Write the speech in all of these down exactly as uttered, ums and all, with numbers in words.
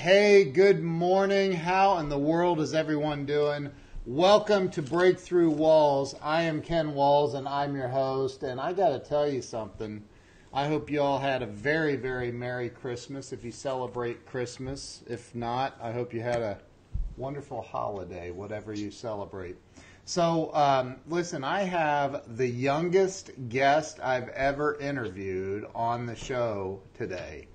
Hey, good morning. How in the world is everyone doing? Welcome to Breakthrough Walls. I am Ken Walls, and I'm your host. And I got to tell you something. I hope you all had a very, very Merry Christmas if you celebrate Christmas. If not, I hope you had a wonderful holiday, whatever you celebrate. So, um, listen, I have the youngest guest I've ever interviewed on the show today.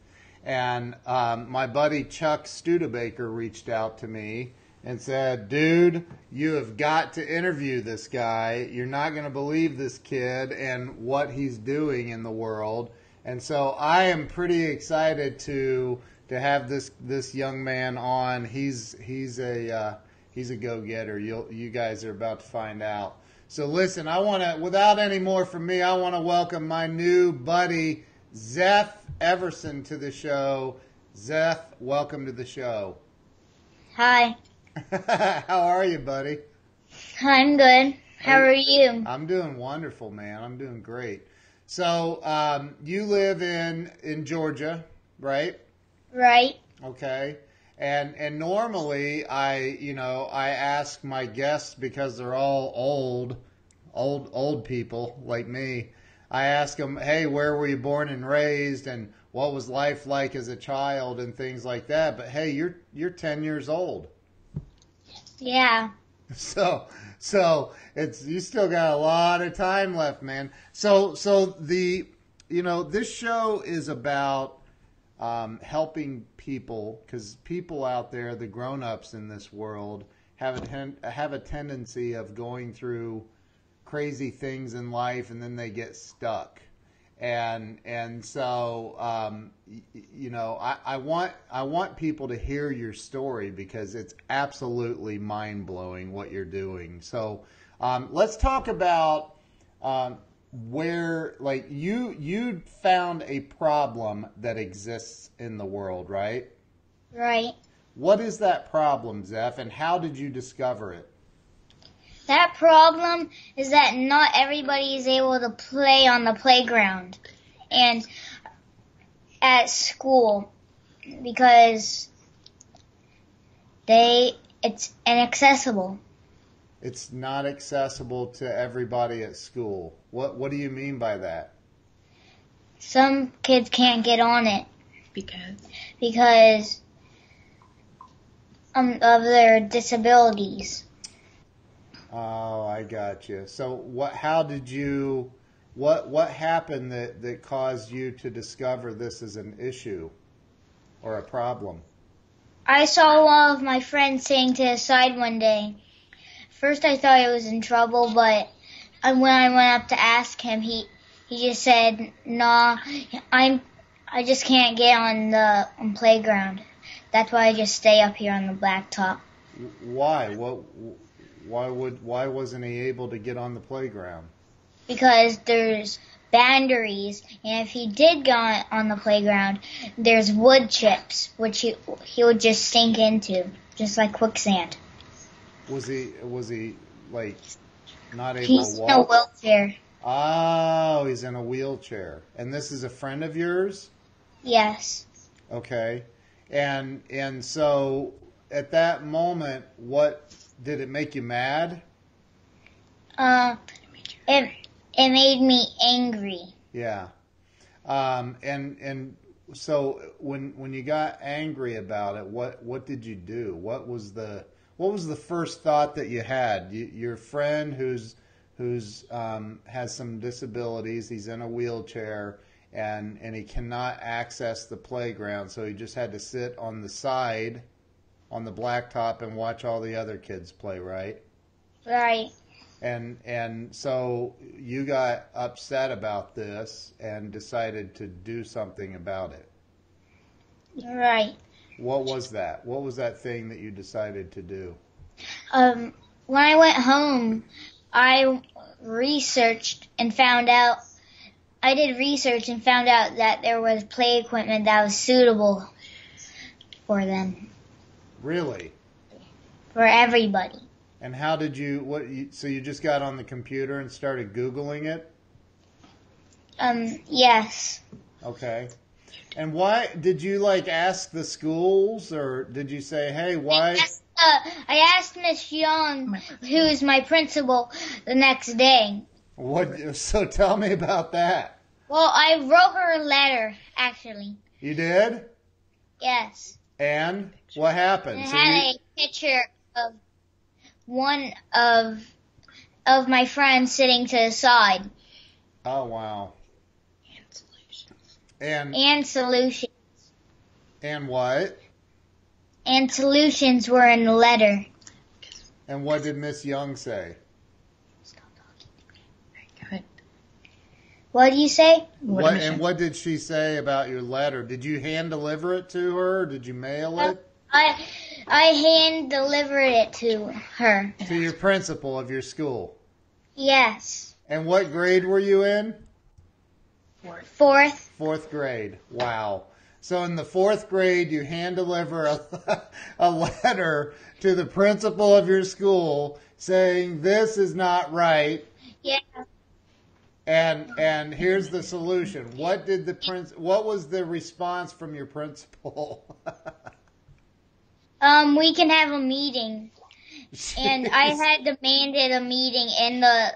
And um, my buddy Chuck Studebaker reached out to me and said, dude, you have got to interview this guy. You're not going to believe this kid and what he's doing in the world. And so I am pretty excited to to have this this young man on. He's he's a uh, he's a go-getter. You you guys are about to find out. So listen, I want to, without any more from me, I want to welcome my new buddy Zeph Everson to the show. Zeph, welcome to the show. Hi. How are you, buddy? I'm good. How are you? I'm doing wonderful, man. I'm doing great. So um, you live in, in Georgia, right? Right. Okay. And and normally I, you know, I ask my guests, because they're all old, old, old people like me, I ask them, hey, where were you born and raised, and what was life like as a child, and things like that. But hey, you're you're ten years old. Yeah. So so it's you still got a lot of time left, man. So so the you know this show is about um, helping people, because people out there, the grown-ups in this world, have a ten, have a tendency of going through crazy things in life, and then they get stuck. And and so um, you know, I, I want I want people to hear your story, because it's absolutely mind-blowing what you're doing. So um, let's talk about um, where, like, you you found a problem that exists in the world, right? Right. What is that problem, Zeph, and how did you discover it? That problem is that not everybody is able to play on the playground and at school, because they it's inaccessible. It's not accessible to everybody at school. What what do you mean by that? Some kids can't get on it because because um, of their disabilities. Oh, I got you. So, what? How did you? What? What happened that that caused you to discover this as an issue or a problem? I saw one of my friends sitting to his side one day. First, I thought he was in trouble, but when I went up to ask him, he he just said, "Nah, I'm. I just can't get on the on playground. That's why I just stay up here on the blacktop." Why? What? Why would why wasn't he able to get on the playground? Because there's boundaries, and if he did go on the playground, there's wood chips, which he he would just sink into, just like quicksand. Was he was he like not able he's to walk? He's in a wheelchair. Oh, he's in a wheelchair. And this is a friend of yours? Yes. Okay, and and so at that moment, what? Did it make you mad? Uh, it, it made me angry. Yeah. Um, and and so when when you got angry about it, what, what did you do? What was the what was the first thought that you had? You, your friend who's who's um, has some disabilities, he's in a wheelchair, and and he cannot access the playground, so he just had to sit on the side on the blacktop and watch all the other kids play, right? Right. And and so you got upset about this and decided to do something about it. Right. What was that? What was that thing that you decided to do? Um, when I went home, I researched and found out, I did research and found out that there was play equipment that was suitable for them. Really? For everybody. And how did you, what, you, so you just got on the computer and started Googling it? Um, yes. Okay. And why did you like ask the schools, or did you say, hey, why? I asked, uh, I asked Miss Young, who is my principal, the next day. What? So tell me about that. Well, I wrote her a letter, actually. You did? Yes. And what happened? I so had you... a picture of one of of my friends sitting to the side. Oh, wow. And solutions. And, and solutions. And what? And solutions were in the letter. And what did Miss Young say? Stop talking to me. All right, go ahead. What did you say? What, what, and what did she say about your letter? Did you hand deliver it to her? Or did you mail it? Uh, I I hand delivered it to her. To your principal of your school? Yes. And what grade were you in? Fourth. Fourth. Fourth grade. Wow. So in the fourth grade, you hand deliver a, a letter to the principal of your school saying, this is not right. Yeah. And and here's the solution. What did the prince? What was the response from your principal? um, we can have a meeting. Jeez. And I had demanded a meeting in the.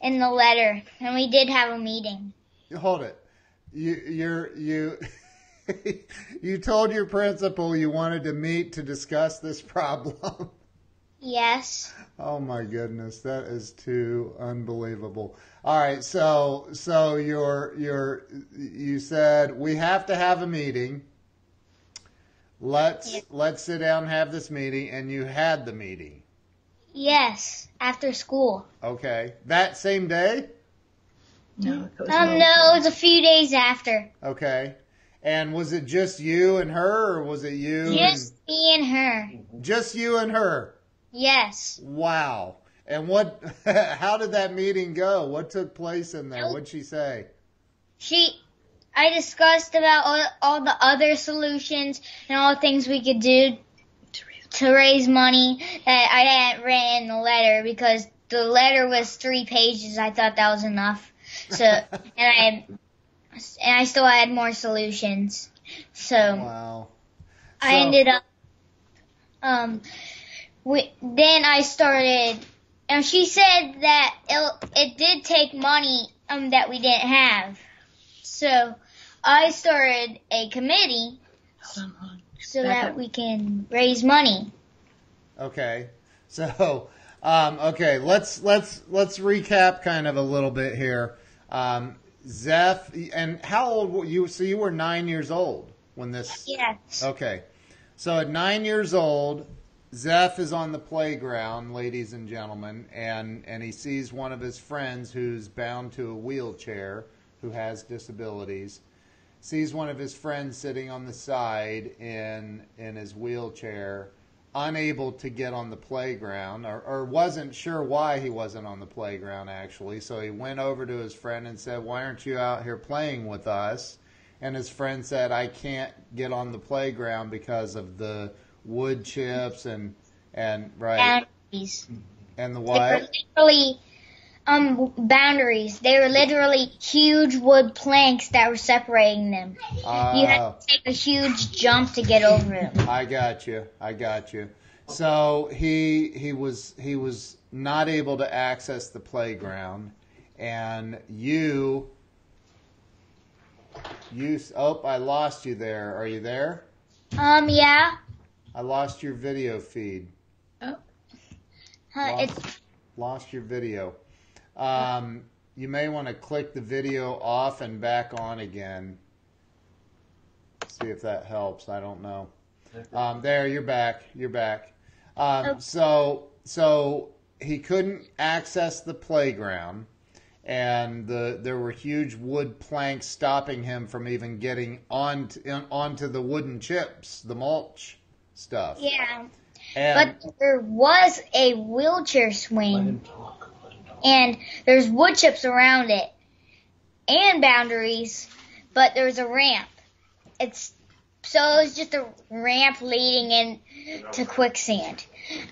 In the letter, and we did have a meeting. Hold it. You you're, you you told your principal you wanted to meet to discuss this problem. Yes. Oh my goodness, that is too unbelievable. All right, so so you're you're you said we have to have a meeting. Let's yeah. let's sit down and have this meeting, and you had the meeting. Yes, after school. Okay. That same day? No. It was um, no, it was a few days after. Okay. And was it just you and her, or was it you? Just and... me and her. Just you and her? Yes. Wow. And what? How did that meeting go? What took place in there? What'd she say? She, I discussed about all, all the other solutions and all the things we could do to raise money that I hadn't written in the letter, because the letter was three pages. I thought that was enough. So and I and I still had more solutions. So wow. So, I ended up um we, then I started, and she said that it, it did take money um that we didn't have. So I started a committee. Hold on. So that we can raise money. Okay. So, um, okay, let's let's let's recap kind of a little bit here. Um, Zeph, and how old were you? So you were nine years old when this. Yes. Okay. So at nine years old, Zeph is on the playground, ladies and gentlemen, and and he sees one of his friends who's bound to a wheelchair, who has disabilities. Sees one of his friends sitting on the side in in his wheelchair, unable to get on the playground, or, or wasn't sure why he wasn't on the playground, actually. So he went over to his friend and said, why aren't you out here playing with us? And his friend said, I can't get on the playground because of the wood chips and, and right. Boundaries. And the what? Literally... Um, boundaries. They were literally huge wood planks that were separating them. Uh, you had to take a huge jump to get over them. I got you. I got you. So he he was he was not able to access the playground, and you you oh I lost you there. Are you there? Um yeah. I lost your video feed. Oh. Huh, lost, it's lost your video. Um, you may want to click the video off and back on again. See if that helps. I don't know. Um, there, you're back. You're back. Um, okay. So, so he couldn't access the playground, and the there were huge wood planks stopping him from even getting on to, onto the wooden chips, the mulch stuff. Yeah. And, but there was a wheelchair swing. And there's wood chips around it and boundaries, but there's a ramp. It's so it's just a ramp leading in to quicksand.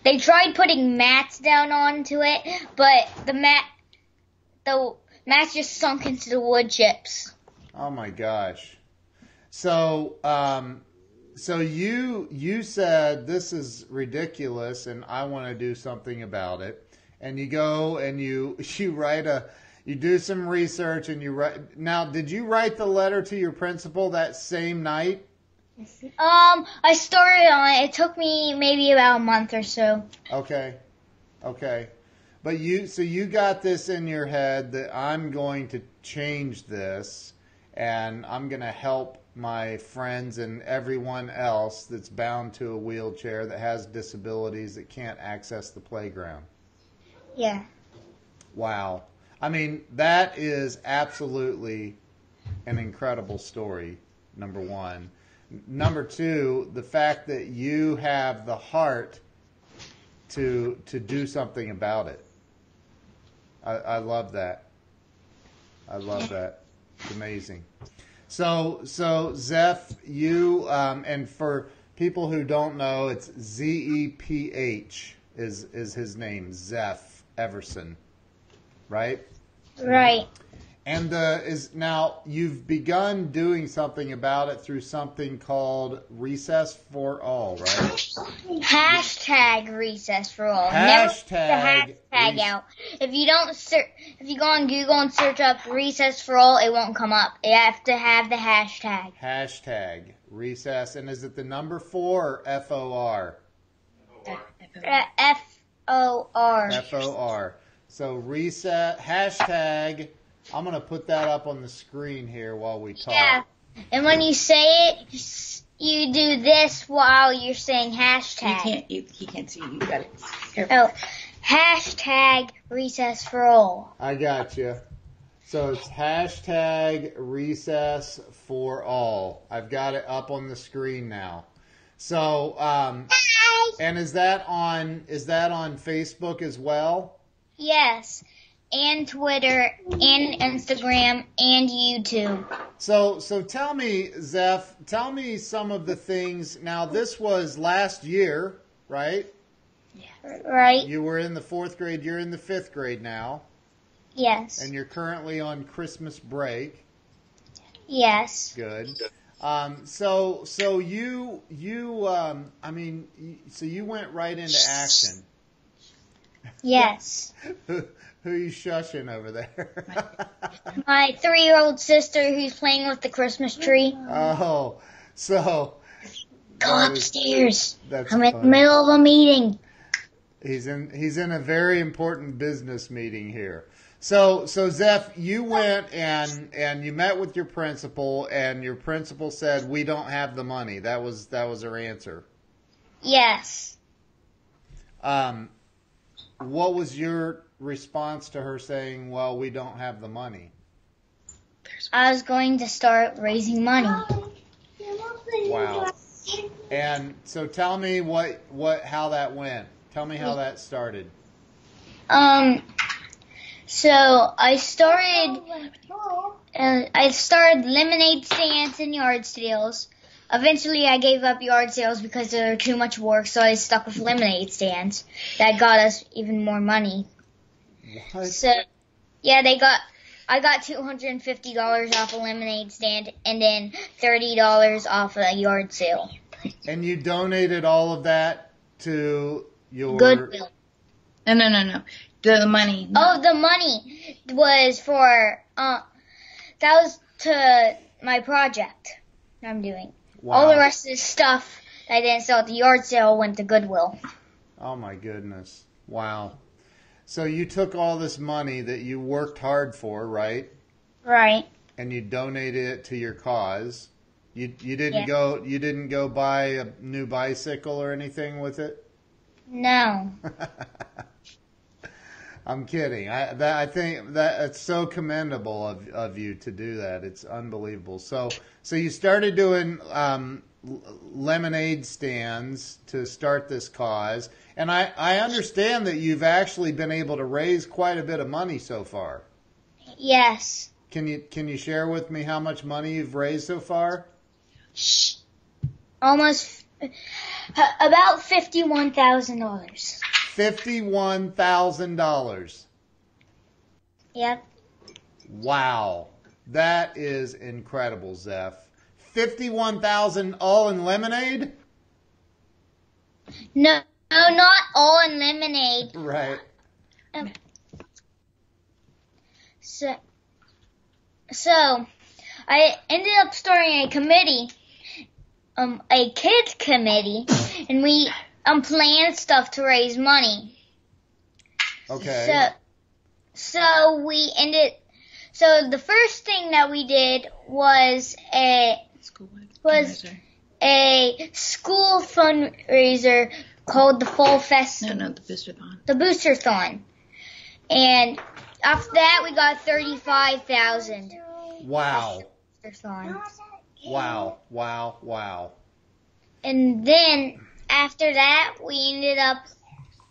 They tried putting mats down onto it, but the mat the mats just sunk into the wood chips. Oh my gosh. So, um, so you you said this is ridiculous, and I want to do something about it. And you go and you you write a you do some research and you write. Now, did you write the letter to your principal that same night? Um, I started on it. It took me maybe about a month or so. Okay, okay, but you so you got this in your head that I'm going to change this, and I'm going to help my friends and everyone else that's bound to a wheelchair, that has disabilities, that can't access the playground. Yeah. Wow. I mean, that is absolutely an incredible story, number one. Number two, the fact that you have the heart to to do something about it. I, I love that. I love that. It's amazing. So, so Zeph, you, um, and for people who don't know, it's Z E P H is, is his name, Zeph Everson, right? Right. And uh, is now you've begun doing something about it through something called Recess for All, right? Hashtag Recess for All. Hashtag. Never put the hashtag out. If you don't search, if you go on Google and search up Recess for All, it won't come up. You have to have the hashtag. Hashtag Recess, and is it the number four or F O R? F O R. F O R. So Recess hashtag. I'm going to put that up on the screen here while we talk. Yeah, and when you say it, you do this while you're saying hashtag. You can't, you, he can't see you. You got it. Here. Oh, hashtag Recess for All. I got you. So it's hashtag Recess for All. I've got it up on the screen now. So, um, Hi. And is that on, is that on Facebook as well? Yes. And Twitter, and Instagram, and YouTube. So, so tell me, Zeph, tell me some of the things. Now, this was last year, right? Yeah. Right. You were in the fourth grade. You're in the fifth grade now. Yes. And you're currently on Christmas break. Yes. Good. Um, so, so you, you, um, I mean, so you went right into action. Yes. Who are you shushing over there? My three-year-old sister who's playing with the Christmas tree. Oh, so. Go upstairs. That's I'm funny. In the middle of a meeting. He's in He's in a very important business meeting here. So, so Zeph, you went and, and you met with your principal, and your principal said, we don't have the money. That was, that was her answer. Yes. Um, what was your response to her saying, well, we don't have the money? I was going to start raising money. Wow. And so tell me what, what, how that went. Tell me how that started. Um, so I started, uh, I started lemonade stands and yard sales. Eventually, I gave up yard sales because they were too much work, so I stuck with lemonade stands. That got us even more money. What? So, yeah, they got, I got two hundred fifty dollars off a lemonade stand and then thirty dollars off a yard sale. And you donated all of that to your... Goodwill. No, no, no, no. The money. No. Oh, the money was for, uh, that was to my project I'm doing. Wow. All the rest of the stuff that I didn't sell at the yard sale went to Goodwill. Oh, my goodness. Wow. So you took all this money that you worked hard for, right? Right. And you donated it to your cause. You you didn't yeah. go you didn't go buy a new bicycle or anything with it? No. I'm kidding. I that I think that it's so commendable of of you to do that. It's unbelievable. So so you started doing um lemonade stands to start this cause, and I, I understand that you've actually been able to raise quite a bit of money so far. Yes. Can you can you share with me how much money you've raised so far? Almost about fifty-one thousand dollars. Fifty-one thousand dollars. Yep. Wow, that is incredible, Zeph. fifty-one thousand all in lemonade? No, no, not all in lemonade. Right. Um, so, so I ended up starting a committee, um, a kids committee, and we um planned stuff to raise money. Okay. So, so we ended. So the first thing that we did was a was a school fundraiser called the Fall Fest. No, no, the Boosterthon. The Boosterthon. And after that, we got thirty-five thousand. Wow. Wow! Wow! Wow! And then after that, we ended up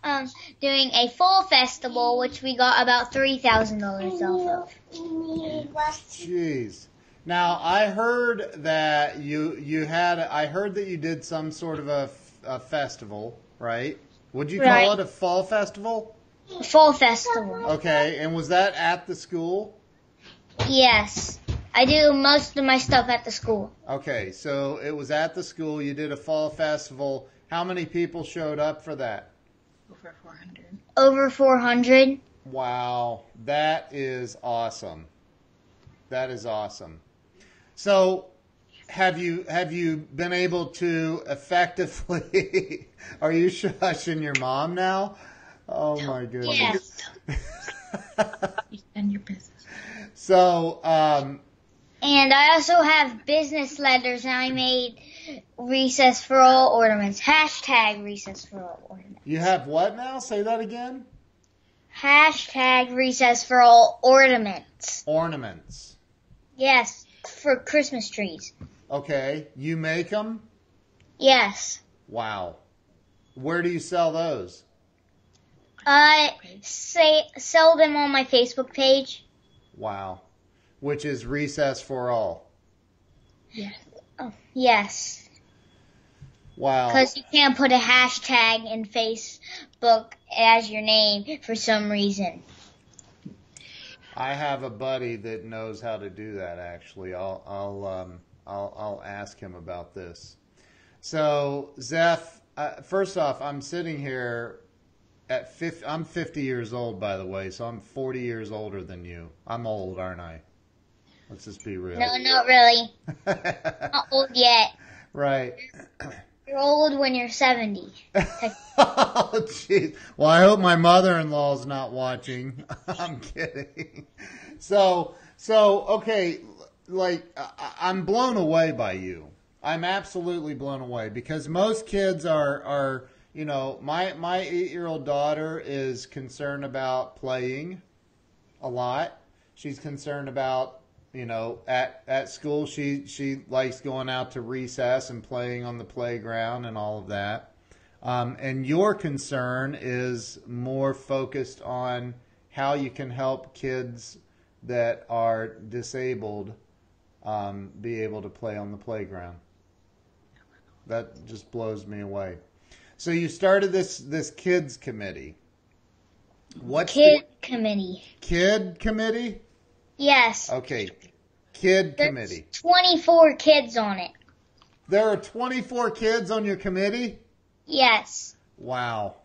um, doing a fall festival, which we got about three thousand dollars off of. Jeez! Now I heard that you you had I heard that you did some sort of a, a festival, right? Would you call right. it a fall festival? Fall festival. Okay, and was that at the school? Yes. I do most of my stuff at the school. Okay, so it was at the school. You did a fall festival. How many people showed up for that? Over four hundred. Over four hundred. Wow, that is awesome. That is awesome. So have you have you been able to effectively – are you shushing your mom now? Oh, my goodness. Yes. And your business. So, um. And I also have business letters, and I made Recess for All ornaments. Hashtag Recess for All ornaments. You have what now? Say that again. Hashtag Recess for All ornaments. Ornaments. Yes, for Christmas trees. Okay. You make them? Yes. Wow. Where do you sell those? I uh, say sell them on my Facebook page. Wow, which is Recess for All. Yes. Oh, yes. Wow. Because you can't put a hashtag in Facebook as your name for some reason. I have a buddy that knows how to do that. Actually, I'll I'll um I'll I'll ask him about this. So Zeph, uh, first off, I'm sitting here. At fifty, I'm fifty years old, by the way, so I'm forty years older than you. I'm old, aren't I? Let's just be real. No, not really. Not old yet. Right. You're, you're old when you're seventy. Oh, jeez. Well, I hope my mother-in-law's not watching. I'm kidding. So, so okay, like, I, I'm blown away by you. I'm absolutely blown away because most kids are are... You know, my, my eight-year-old daughter is concerned about playing a lot. She's concerned about, you know, at, at school she, she likes going out to recess and playing on the playground and all of that. Um, and your concern is more focused on how you can help kids that are disabled um, be able to play on the playground. That just blows me away. So you started this this kids committee. What's Kid the, committee. Kid committee? Yes. Okay. Kid There's committee. twenty-four kids on it. There are twenty-four kids on your committee? Yes. Wow.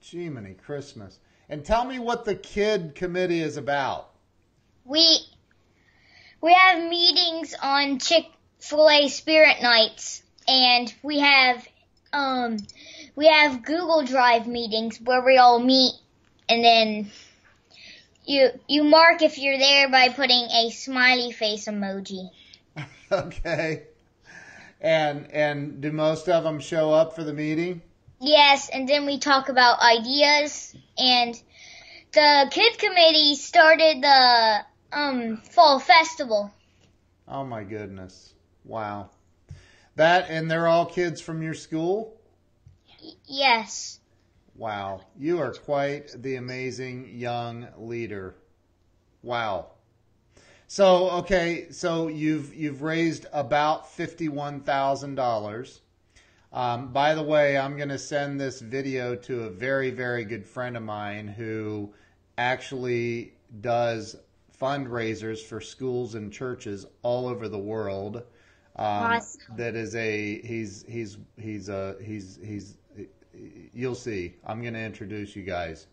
Jiminy Christmas. And tell me what the kid committee is about. We we have meetings on Chick-fil-A Spirit Nights, and we have um We have Google Drive meetings where we all meet, and then you you mark if you're there by putting a smiley face emoji. Okay. And and do most of them show up for the meeting? Yes, and then we talk about ideas. And the kid committee started the um fall festival. Oh my goodness! Wow. That and they're all kids from your school? Yes. Wow. You are quite the amazing young leader. Wow. So, okay, so you've you've raised about fifty-one thousand dollars. Um, by the way, I'm going to send this video to a very, very good friend of mine who actually does fundraisers for schools and churches all over the world. Um, awesome. That is a he's he's he's uh he's he's you'll see. I'm going to introduce you guys.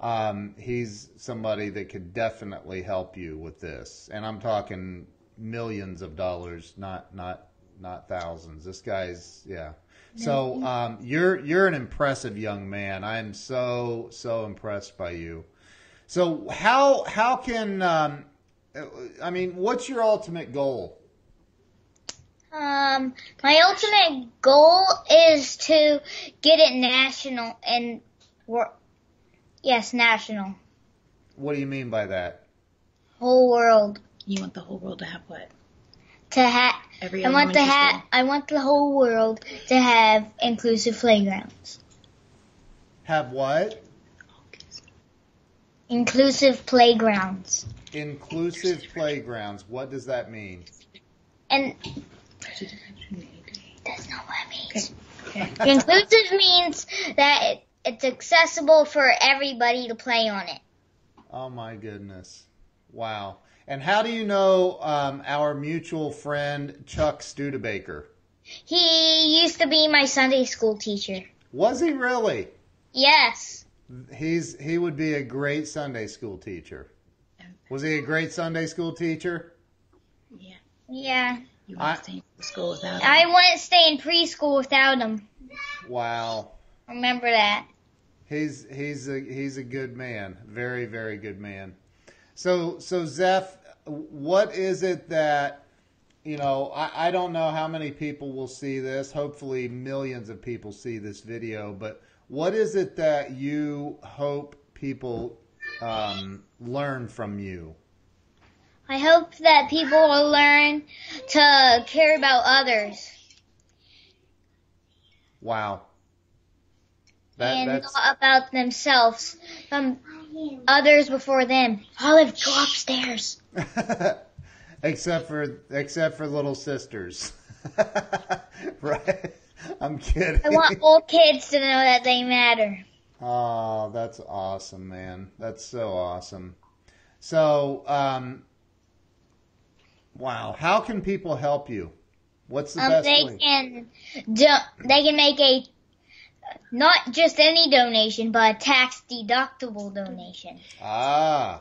Um, he's somebody that could definitely help you with this, and I'm talking millions of dollars, not not not thousands. This guy's yeah. So um, you're you're an impressive young man. I'm so so impressed by you. So how how can um, I mean, what's your ultimate goal? Um, my ultimate goal is to get it national and work. Yes, national. What do you mean by that? Whole world. You want the whole world to have what? To have. Every I want to have. I want the whole world to have inclusive playgrounds. Have what? Inclusive playgrounds. Inclusive playgrounds. What does that mean? And that's not what it means. Okay. Okay. Inclusive means that it. It's accessible for everybody to play on it. Oh, my goodness. Wow. And how do you know um, our mutual friend, Chuck Studebaker? He used to be my Sunday school teacher. Was he really? Yes. He's He would be a great Sunday school teacher. Was he a great Sunday school teacher? Yeah. Yeah. You wouldn't I, stay in preschool without him. I wouldn't stay in preschool without him. Wow. Remember that. He's he's a he's a good man, very very good man. So so Zeph, what is it that you know? I, I don't know how many people will see this. Hopefully, millions of people see this video. But what is it that you hope people um, learn from you? I hope that people will learn to care about others. Wow. That, and that's... not about themselves, from others before them. Olive, go upstairs. except for, except for little sisters, right? I'm kidding. I want all kids to know that they matter. Oh, that's awesome, man. That's so awesome. So, um, wow. How can people help you? What's the um, best they way? Can do, they can make a not just any donation, but a tax-deductible donation. Ah.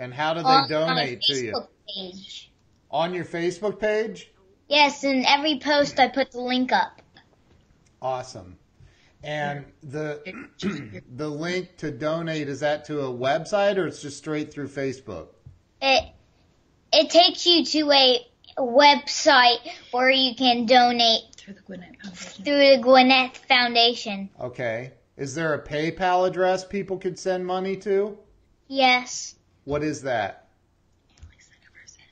And how do they on, donate on to you? On my Facebook page. On your Facebook page? Yes, in every post I put the link up. Awesome. And the the link to donate, is that to a website or it's just straight through Facebook? It it takes you to a website where you can donate through the Gwinnett Foundation. Through the Gwinnett Foundation. Okay. Is there a PayPal address people could send money to? Yes. What is that?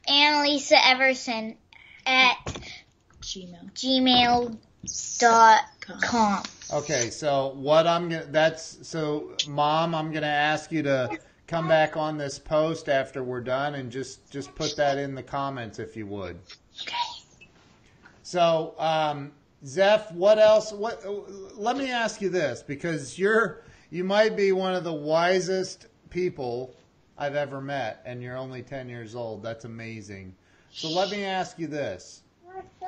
Annalisa Everson. Everson at Gmail. Gmail dot com. Okay, so what I'm gonna that's so Mom, I'm gonna ask you to come back on this post after we're done and just, just put that in the comments if you would. Okay. So, um, Zeph, what else? What? Let me ask you this, because you're you might be one of the wisest people I've ever met, and you're only ten years old. That's amazing. So let me ask you this.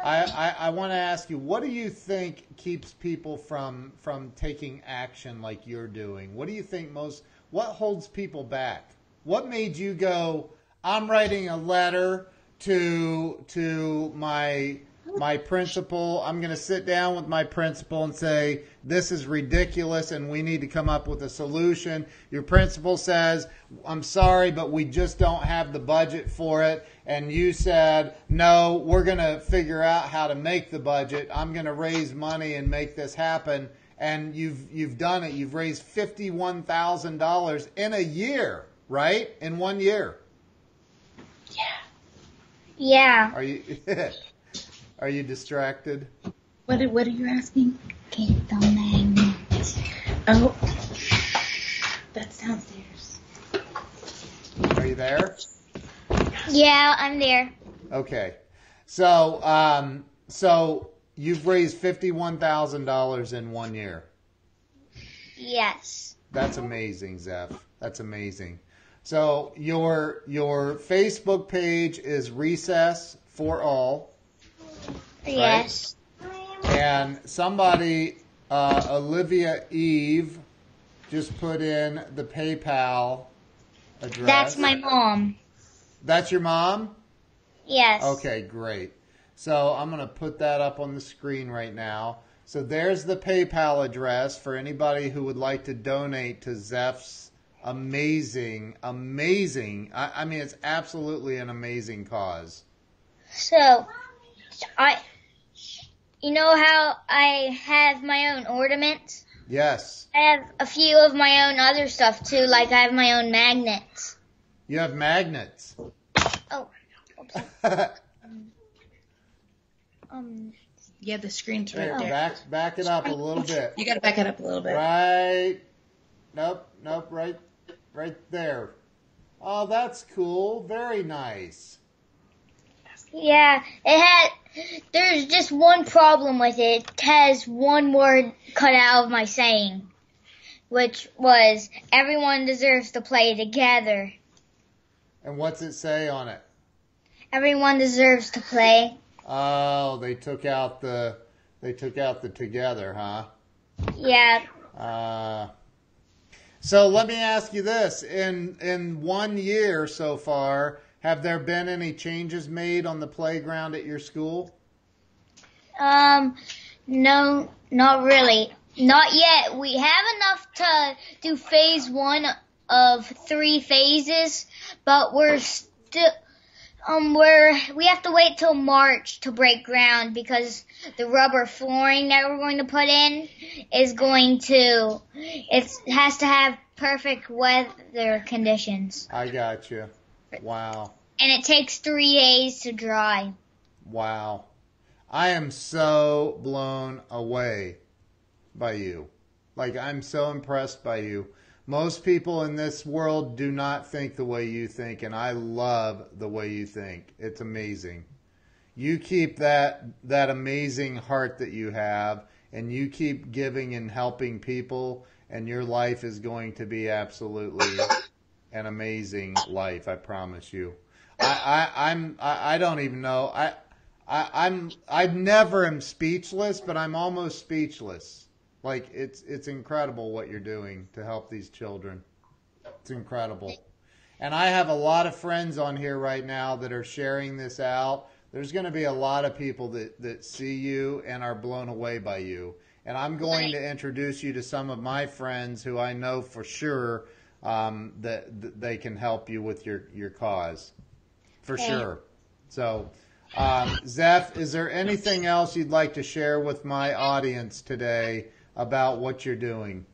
I, I, I want to ask you, what do you think keeps people from from taking action like you're doing? What do you think most? What holds people back? What made you go, I'm writing a letter to to my my principal. I'm going to sit down with my principal and say, this is ridiculous and we need to come up with a solution. Your principal says, I'm sorry, but we just don't have the budget for it. And you said, no, we're going to figure out how to make the budget. I'm going to raise money and make this happen. And you've you've done it. You've raised fifty-one thousand dollars in a year, right? In one year. Yeah. Yeah. Are you... Are you distracted? What are, what are you asking? Get the magnet. Oh, that's downstairs. Are you there? Yeah, I'm there. Okay. So, um, so you've raised fifty-one thousand dollars in one year. Yes. That's amazing, Zeph. That's amazing. So your your Facebook page is Recess for All. right? Yes. And somebody, uh, Olivia Eve, just put in the PayPal address. That's my mom. That's your mom? Yes. Okay, great. So I'm going to put that up on the screen right now. So there's the PayPal address for anybody who would like to donate to Zeph's amazing, amazing, I, I mean, it's absolutely an amazing cause. So, I, you know how I have my own ornaments? Yes. I have a few of my own other stuff, too, like I have my own magnets. You have magnets? Oh. um... Yeah, the screen's right there. there. Back, back it up a little bit. You got to back it up a little bit. Right. Nope, nope, right, right there. Oh, that's cool. Very nice. Yeah, it had, there's just one problem with it. It has one word cut out of my saying, which was, everyone deserves to play together. And what's it say on it? Everyone deserves to play. Oh, they took out the, they took out the together, huh? Yeah. Uh, so let me ask you this. In, in one year so far, have there been any changes made on the playground at your school? Um, no, not really. Not yet. We have enough to do phase one of three phases, but we're still... Um, we're, we have to wait till March to break ground because the rubber flooring that we're going to put in is going to, it has to have perfect weather conditions. I got you. Wow. And it takes three days to dry. Wow. I am so blown away by you. Like, I'm so impressed by you. Most people in this world do not think the way you think, and I love the way you think. It's amazing. You keep that that amazing heart that you have, and you keep giving and helping people, and your life is going to be absolutely an amazing life, I promise you. I, I, I'm I, I don't even know. I I I'm I never am speechless, but I'm almost speechless. Like, it's it's incredible what you're doing to help these children. It's incredible. And I have a lot of friends on here right now that are sharing this out. There's going to be a lot of people that, that see you and are blown away by you. And I'm going to introduce you to some of my friends who I know for sure um, that, that they can help you with your, your cause. For sure. So... Um, Zeph, is there anything else you'd like to share with my audience today about what you're doing?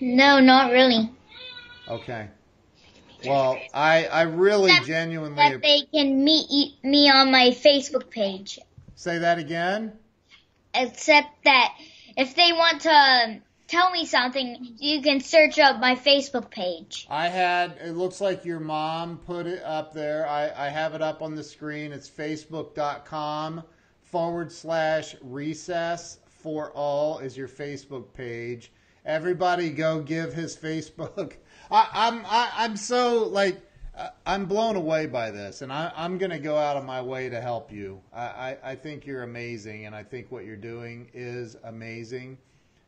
No, not really. Okay. Well, I, I really Except genuinely... that they can meet me on my Facebook page. Say that again? Except that if they want to tell me something, you can search up my Facebook page. I had, it looks like your mom put it up there. I, I have it up on the screen. It's facebook.com forward slash recess for all is your Facebook page. Everybody go give his Facebook. I, I'm, I, I'm so like, I'm blown away by this, and I, I'm going to go out of my way to help you. I, I, I think you're amazing, and I think what you're doing is amazing.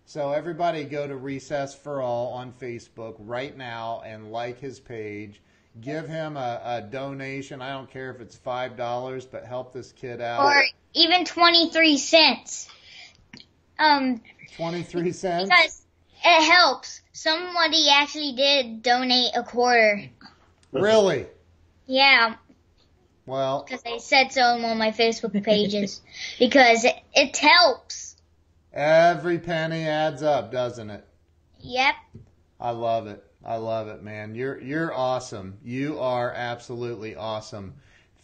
So everybody go to Recess for All on Facebook right now and like his page. Give him a, a donation. I don't care if it's five dollars, but help this kid out. Or even twenty-three cents. Um, twenty-three cents? Because it helps. Somebody actually did donate a quarter. Really? Yeah. Well. Because they said so on my Facebook pages. Because it, it helps. Every penny adds up, doesn't it? Yep. I love it. I love it, man. You're you're awesome. You are absolutely awesome.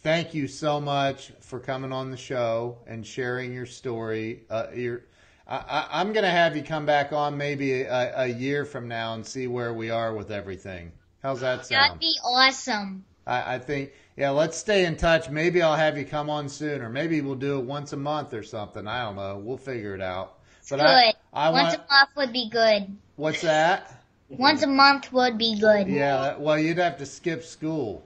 Thank you so much for coming on the show and sharing your story. Uh, your, I, I, I'm going to have you come back on maybe a, a year from now and see where we are with everything. How's that sound? That'd be awesome. I, I think, yeah, let's stay in touch. Maybe I'll have you come on sooner. Maybe we'll do it once a month or something. I don't know. We'll figure it out. But good. I, I once wanna... a month would be good. What's that? Once a month would be good. Yeah, well, you'd have to skip school.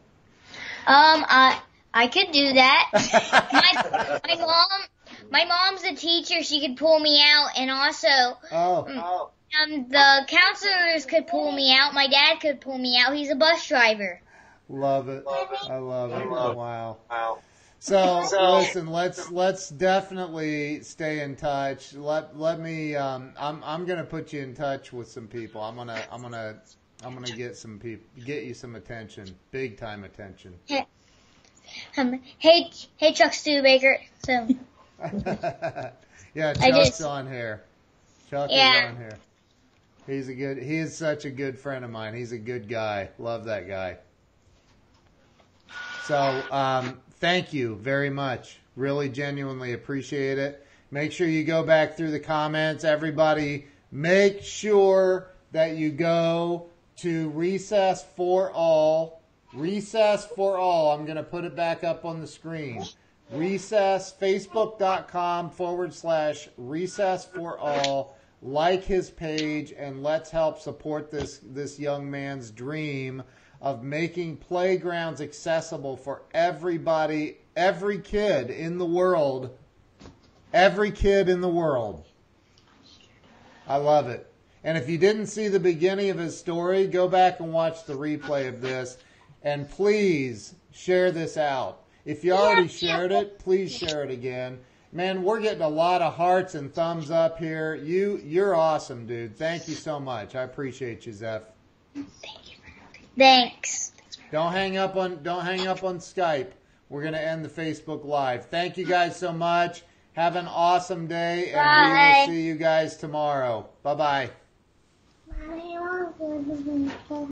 Um, I, I could do that. my, my mom, my mom's a teacher. She could pull me out, and also, oh, oh. um, the counselors could pull me out. My dad could pull me out. He's a bus driver. Love it. Love it. I love it. Oh, wow. Wow. So, so listen, let's let's definitely stay in touch. Let let me. Um, I'm I'm gonna put you in touch with some people. I'm gonna I'm gonna I'm gonna get some people get you some attention, big time attention. Hey, um, hey, hey, Chuck Studebaker. So. Yeah, Chuck's just, on here. Chuck yeah. is on here. He's a good. He is such a good friend of mine. He's a good guy. Love that guy. So. Um, Thank you very much. Really genuinely appreciate it. Make sure you go back through the comments. Everybody, make sure that you go to Recess for All. Recess for All. I'm going to put it back up on the screen. Recess, facebook.com forward slash Recess for All. Like his page, and let's help support this, this young man's dream of making playgrounds accessible for everybody, every kid in the world, every kid in the world. I love it. And if you didn't see the beginning of his story, go back and watch the replay of this, and please share this out. If you already shared it, please share it again. Man, we're getting a lot of hearts and thumbs up here. You, you're awesome, dude. Thank you so much. I appreciate you, Zeph. Thanks. Don't hang up on don't hang up on Skype. We're gonna end the Facebook Live. Thank you guys so much. Have an awesome day, and Bye. we will see you guys tomorrow. Bye bye.